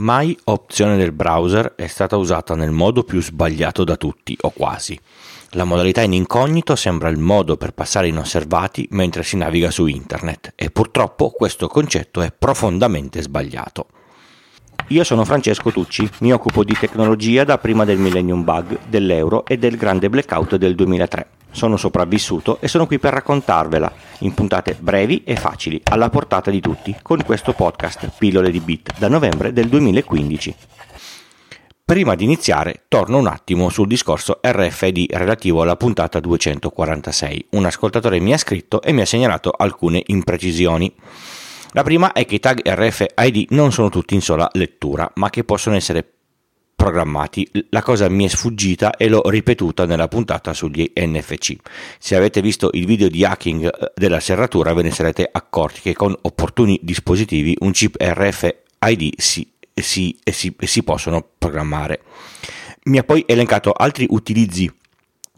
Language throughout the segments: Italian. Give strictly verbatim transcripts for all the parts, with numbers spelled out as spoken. Mai opzione del browser è stata usata nel modo più sbagliato da tutti, o quasi. La modalità in incognito sembra il modo per passare inosservati mentre si naviga su internet, e purtroppo questo concetto è profondamente sbagliato. Io sono Francesco Tucci, mi occupo di tecnologia da prima del Millennium Bug, dell'euro e del grande blackout del duemilatré. Sono sopravvissuto e sono qui per raccontarvela, in puntate brevi e facili, alla portata di tutti, con questo podcast Pillole di Bit da novembre del duemilaquindici. Prima di iniziare, torno un attimo sul discorso R F I D relativo alla puntata duecentoquarantasei. Un ascoltatore mi ha scritto e mi ha segnalato alcune imprecisioni. La prima è che i tag R F I D non sono tutti in sola lettura, ma che possono essere programmati. La cosa mi è sfuggita e l'ho ripetuta nella puntata sugli N F C. Se avete visto il video di hacking della serratura, ve ne sarete accorti che con opportuni dispositivi un chip R F I D si, si, si, si possono programmare. Mi ha poi elencato altri utilizzi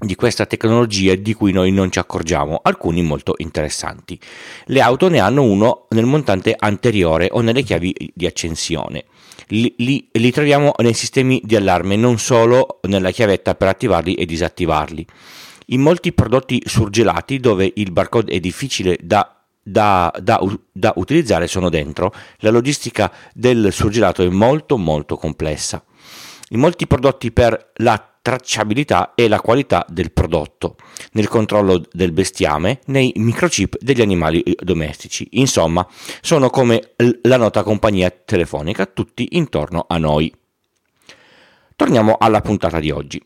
di questa tecnologia di cui noi non ci accorgiamo, alcuni molto interessanti. Le auto ne hanno uno nel montante anteriore o nelle chiavi di accensione. Li, li, li troviamo nei sistemi di allarme, non solo nella chiavetta per attivarli e disattivarli. In molti prodotti surgelati, dove il barcode è difficile da Da, da, da utilizzare, sono dentro. La logistica del surgelato è molto molto complessa. In molti prodotti per la tracciabilità e la qualità del prodotto, nel controllo del bestiame, nei microchip degli animali domestici. Insomma, sono come la nota compagnia telefonica, tutti intorno a noi. Torniamo alla puntata di oggi.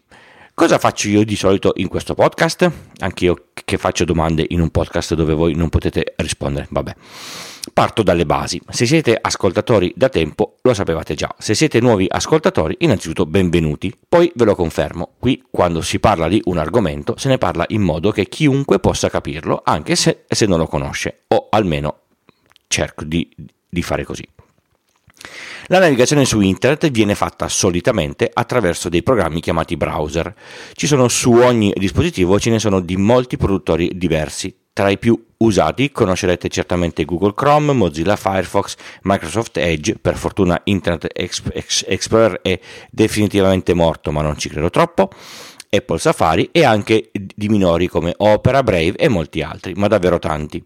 Cosa faccio io di solito in questo podcast? Anche io che faccio domande in un podcast dove voi non potete rispondere, vabbè. Parto dalle basi. Se siete ascoltatori da tempo, lo sapevate già. Se siete nuovi ascoltatori, innanzitutto benvenuti. Poi ve lo confermo. Qui, quando si parla di un argomento, se ne parla in modo che chiunque possa capirlo, anche se, se non lo conosce. O almeno cerco di, di fare così. La navigazione su internet viene fatta solitamente attraverso dei programmi chiamati browser. Ci sono su ogni dispositivo, ce ne sono di molti produttori diversi. Tra i più usati conoscerete certamente Google Chrome, Mozilla Firefox, Microsoft Edge. Per fortuna Internet Explorer è definitivamente morto, ma non ci credo troppo. Apple Safari e anche di minori come Opera, Brave e molti altri, ma davvero tanti.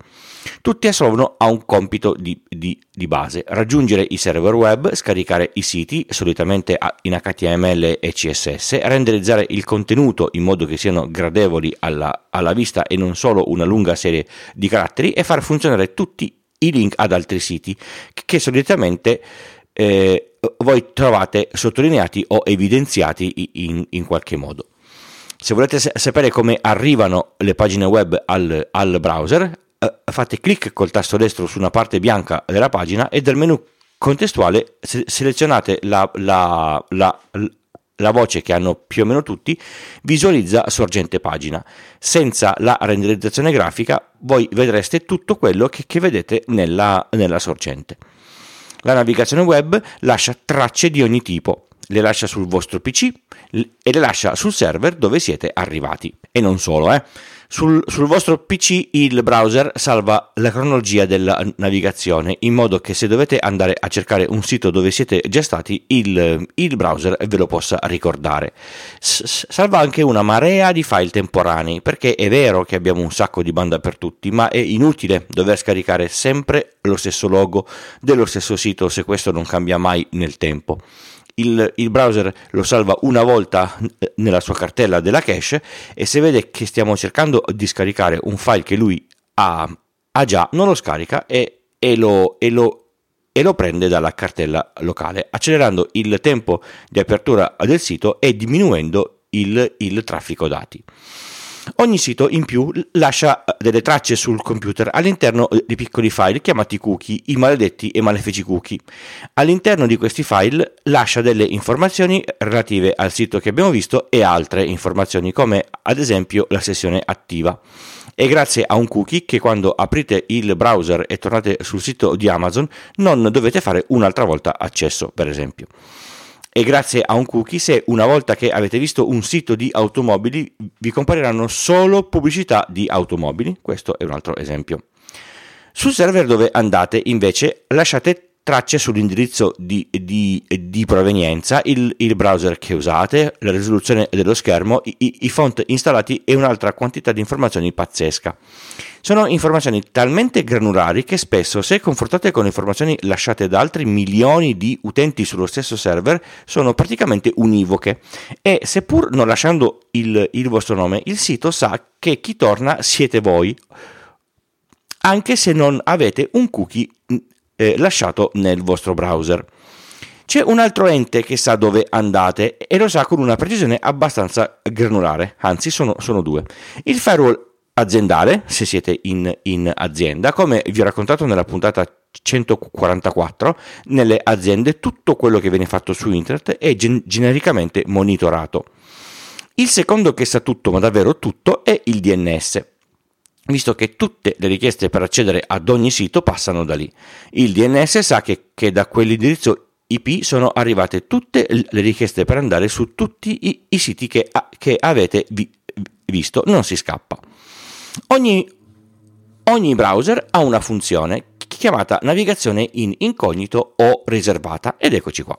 Tutti assolvono a un compito di, di, di base: raggiungere i server web, scaricare i siti, solitamente in H T M L e C S S, renderizzare il contenuto in modo che siano gradevoli alla, alla vista e non solo una lunga serie di caratteri, e far funzionare tutti i link ad altri siti che solitamente eh, voi trovate sottolineati o evidenziati in, in qualche modo. Se volete sapere come arrivano le pagine web al, al browser, fate clic col tasto destro su una parte bianca della pagina e dal menu contestuale se- selezionate la, la, la, la voce che hanno più o meno tutti, visualizza sorgente pagina. Senza la renderizzazione grafica voi vedreste tutto quello che, che vedete nella, nella sorgente. La navigazione web lascia tracce di ogni tipo. Le lascia sul vostro P C e le lascia sul server dove siete arrivati. E non solo, eh. Sul, sul vostro P C il browser salva la cronologia della navigazione, in modo che se dovete andare a cercare un sito dove siete già stati, il, il browser ve lo possa ricordare. S- salva anche una marea di file temporanei, perché è vero che abbiamo un sacco di banda per tutti, ma è inutile dover scaricare sempre lo stesso logo dello stesso sito se questo non cambia mai nel tempo. Il, il browser lo salva una volta nella sua cartella della cache e se vede che stiamo cercando di scaricare un file che lui ha, ha già, non lo scarica e, e, lo, e, lo, e lo prende dalla cartella locale, accelerando il tempo di apertura del sito e diminuendo il, il traffico dati. Ogni sito in più lascia delle tracce sul computer all'interno di piccoli file chiamati cookie, i maledetti e malefici cookie. All'interno di questi file lascia delle informazioni relative al sito che abbiamo visto e altre informazioni, come ad esempio la sessione attiva. È grazie a un cookie che quando aprite il browser e tornate sul sito di Amazon non dovete fare un'altra volta accesso, per esempio. E grazie a un cookie, se una volta che avete visto un sito di automobili vi compariranno solo pubblicità di automobili, questo è un altro esempio. Sul server dove andate invece lasciate tracce sull'indirizzo di, di, di provenienza, il, il browser che usate, la risoluzione dello schermo, i, i font installati e un'altra quantità di informazioni pazzesca. Sono informazioni talmente granulari che spesso, se confrontate con informazioni lasciate da altri milioni di utenti sullo stesso server, sono praticamente univoche e, seppur non lasciando il, il vostro nome, il sito sa che chi torna siete voi, anche se non avete un cookie eh, lasciato nel vostro browser. C'è un altro ente che sa dove andate e lo sa con una precisione abbastanza granulare, anzi sono, sono due. Il firewall aziendale, se siete in, in azienda, come vi ho raccontato nella puntata centoquarantaquattro, nelle aziende tutto quello che viene fatto su internet è gen- genericamente monitorato. Il secondo che sa tutto, ma davvero tutto, è il D N S. Visto che tutte le richieste per accedere ad ogni sito passano da lì. Il D N S sa che, che da quell'indirizzo I P sono arrivate tutte le richieste per andare su tutti i, i siti che, a, che avete vi, visto, non si scappa. Ogni, ogni browser ha una funzione chiamata navigazione in incognito o riservata, ed eccoci qua.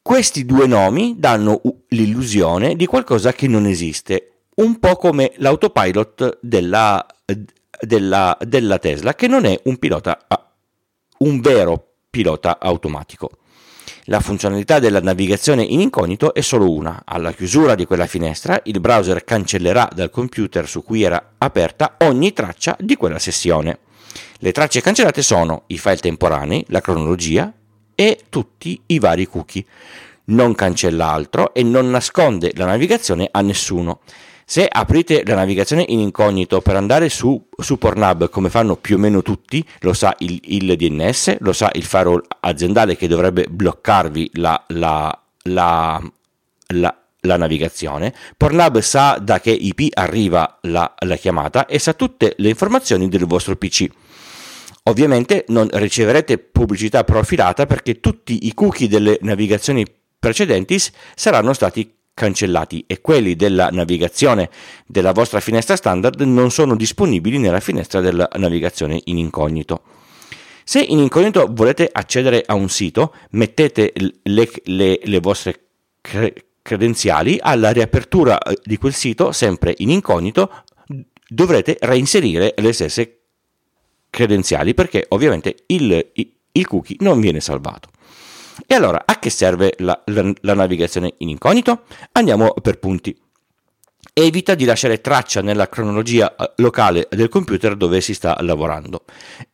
Questi due nomi danno l'illusione di qualcosa che non esiste, un po' come l'autopilot della, della, della Tesla, che non è un pilota, un vero pilota automatico. La funzionalità della navigazione in incognito è solo una. Alla chiusura di quella finestra, il browser cancellerà dal computer su cui era aperta ogni traccia di quella sessione. Le tracce cancellate sono i file temporanei, la cronologia e tutti i vari cookie. Non cancella altro e non nasconde la navigazione a nessuno. Se aprite la navigazione in incognito per andare su, su Pornhub, come fanno più o meno tutti, lo sa il, il D N S, lo sa il firewall aziendale che dovrebbe bloccarvi la, la, la, la, la navigazione. Pornhub sa da che I P arriva la, la chiamata e sa tutte le informazioni del vostro P C. Ovviamente non riceverete pubblicità profilata perché tutti i cookie delle navigazioni precedenti saranno stati cancellati e quelli della navigazione della vostra finestra standard non sono disponibili nella finestra della navigazione in incognito. Se in incognito volete accedere a un sito, mettete le, le, le vostre cre- credenziali. Alla riapertura di quel sito, sempre in incognito, dovrete reinserire le stesse credenziali perché ovviamente il, il cookie non viene salvato. E allora, a che serve la, la, la navigazione in incognito? Andiamo per punti. Evita di lasciare traccia nella cronologia locale del computer dove si sta lavorando.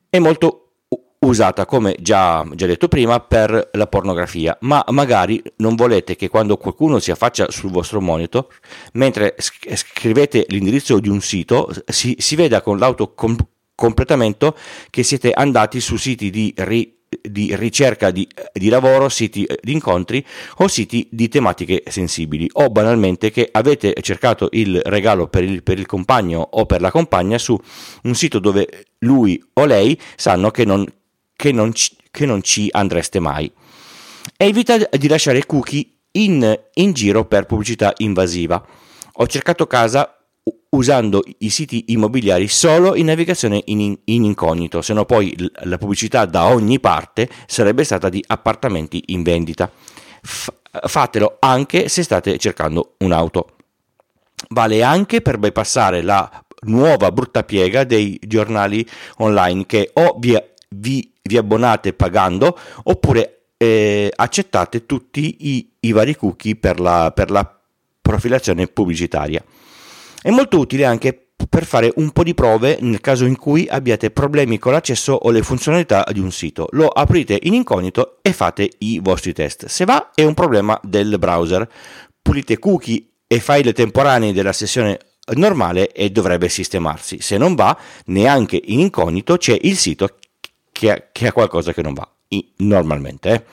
È molto usata, come già, già detto prima, per la pornografia, ma magari non volete che quando qualcuno si affaccia sul vostro monitor, mentre scrivete l'indirizzo di un sito, si, si veda con l'autocompletamento che siete andati su siti di ri di ricerca di, di lavoro, siti di incontri o siti di tematiche sensibili, o banalmente che avete cercato il regalo per il, per il compagno o per la compagna su un sito dove lui o lei sanno che non, che non, ci, che non ci andreste mai. Evita di lasciare cookie in, in giro per pubblicità invasiva. Ho cercato casa usando i siti immobiliari solo in navigazione in, in, in incognito, se no poi l- la pubblicità da ogni parte sarebbe stata di appartamenti in vendita. F- fatelo anche se state cercando un'auto. Vale anche per bypassare la nuova brutta piega dei giornali online che o vi, vi, vi abbonate pagando oppure eh, accettate tutti i, i vari cookie per la, per la profilazione pubblicitaria. È molto utile anche per fare un po' di prove nel caso in cui abbiate problemi con l'accesso o le funzionalità di un sito. Lo aprite in incognito e fate i vostri test. Se va, è un problema del browser. Pulite cookie e file temporanei della sessione normale e dovrebbe sistemarsi. Se non va, neanche in incognito c'è il sito che ha, che ha qualcosa che non va, normalmente, eh.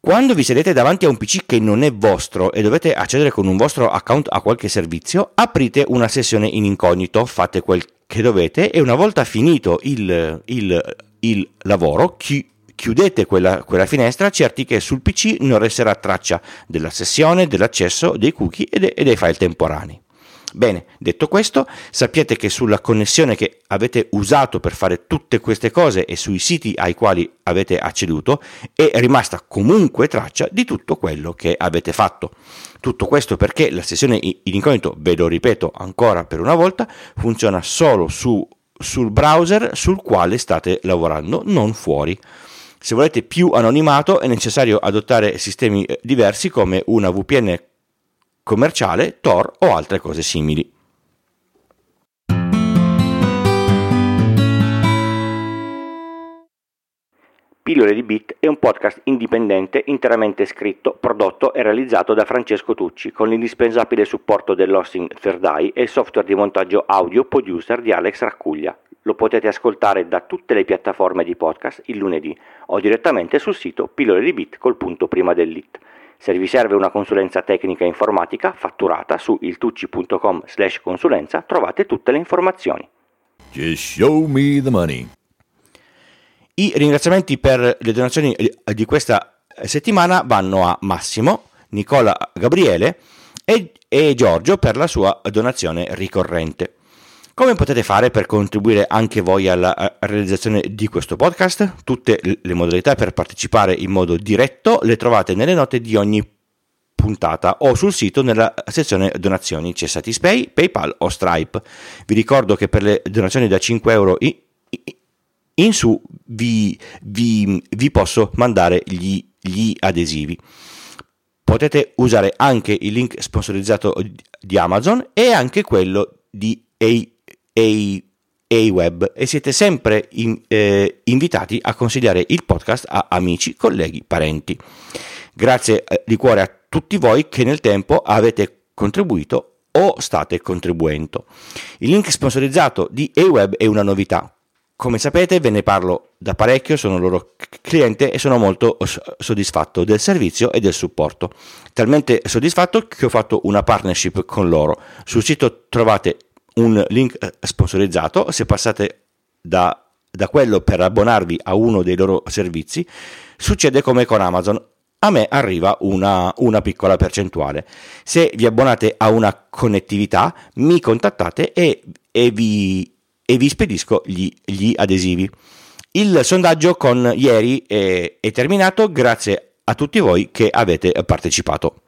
Quando vi sedete davanti a un P C che non è vostro e dovete accedere con un vostro account a qualche servizio, aprite una sessione in incognito, fate quel che dovete e una volta finito il, il, il lavoro chi, chiudete quella, quella finestra, certi che sul P C non resterà traccia della sessione, dell'accesso, dei cookie e, de, e dei file temporanei. Bene, detto questo, sappiate che sulla connessione che avete usato per fare tutte queste cose e sui siti ai quali avete acceduto è rimasta comunque traccia di tutto quello che avete fatto. Tutto questo perché la sessione in incognito, ve lo ripeto ancora per una volta, funziona solo su, sul browser sul quale state lavorando, non fuori. Se volete più anonimato è necessario adottare sistemi diversi come una V P N commerciale, Tor o altre cose simili. Pillole di Bit è un podcast indipendente interamente scritto, prodotto e realizzato da Francesco Tucci con l'indispensabile supporto dell'hosting Ferdai e il software di montaggio audio Producer di Alex Raccuglia. Lo potete ascoltare da tutte le piattaforme di podcast il lunedì o direttamente sul sito pillole di bit col punto prima dell'it. Se vi serve una consulenza tecnica informatica fatturata su iltucci punto com slash consulenza trovate tutte le informazioni. Just show me the money. I ringraziamenti per le donazioni di questa settimana vanno a Massimo, Nicola Gabriele e, e Giorgio per la sua donazione ricorrente. Come potete fare per contribuire anche voi alla realizzazione di questo podcast? Tutte le modalità per partecipare in modo diretto le trovate nelle note di ogni puntata o sul sito nella sezione donazioni, c'è Satispay, Paypal o Stripe. Vi ricordo che per le donazioni da cinque euro in su vi, vi, vi posso mandare gli, gli adesivi. Potete usare anche il link sponsorizzato di Amazon e anche quello di E E E web e siete sempre in, eh, invitati a consigliare il podcast a amici, colleghi, parenti. Grazie di cuore a tutti voi che nel tempo avete contribuito o state contribuendo. Il link sponsorizzato di E web è una novità. Come sapete ve ne parlo da parecchio, sono loro cliente e sono molto soddisfatto del servizio e del supporto. Talmente soddisfatto che ho fatto una partnership con loro. Sul sito trovate un link sponsorizzato, se passate da, da quello per abbonarvi a uno dei loro servizi, succede come con Amazon, a me arriva una, una piccola percentuale. Se vi abbonate a una connettività, mi contattate e, e, vi, e vi spedisco gli, gli adesivi. Il sondaggio con ieri è, è terminato, grazie a tutti voi che avete partecipato.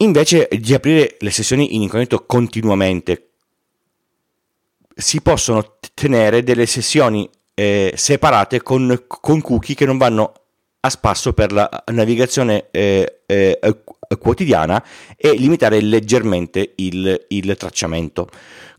Invece di aprire le sessioni in incognito continuamente, si possono tenere delle sessioni eh, separate con, con cookie che non vanno a spasso per la navigazione eh, eh, quotidiana e limitare leggermente il, il tracciamento.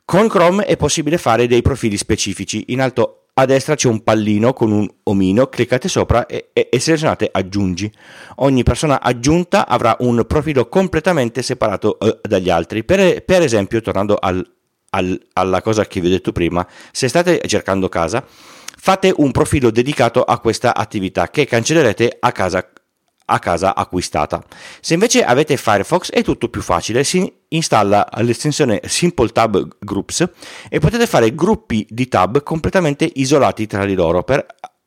Con Chrome è possibile fare dei profili specifici. In alto a destra c'è un pallino con un omino, cliccate sopra e, e, e selezionate aggiungi. Ogni persona aggiunta avrà un profilo completamente separato eh, dagli altri. Per, per esempio, tornando al, al, alla cosa che vi ho detto prima, se state cercando casa, fate un profilo dedicato a questa attività che cancellerete a casa, a casa acquistata. Se invece avete Firefox è tutto più facile, si installa l'estensione Simple Tab Groups e potete fare gruppi di tab completamente isolati tra di loro. Per,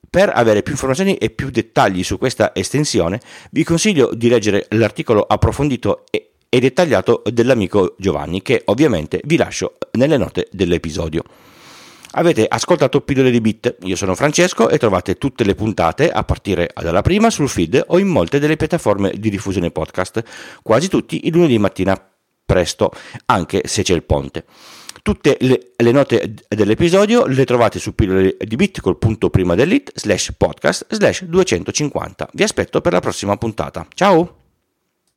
per avere più informazioni e più dettagli su questa estensione vi consiglio di leggere l'articolo approfondito e, e dettagliato dell'amico Giovanni, che ovviamente vi lascio nelle note dell'episodio. Avete ascoltato Pillole di Bit, io sono Francesco e trovate tutte le puntate a partire dalla prima sul feed o in molte delle piattaforme di diffusione podcast, quasi tutti il lunedì mattina presto, anche se c'è il ponte. Tutte le, le note dell'episodio le trovate su Pillole di Bit col punto prima dell'it slash podcast slash duecentocinquanta. Vi aspetto per la prossima puntata. Ciao!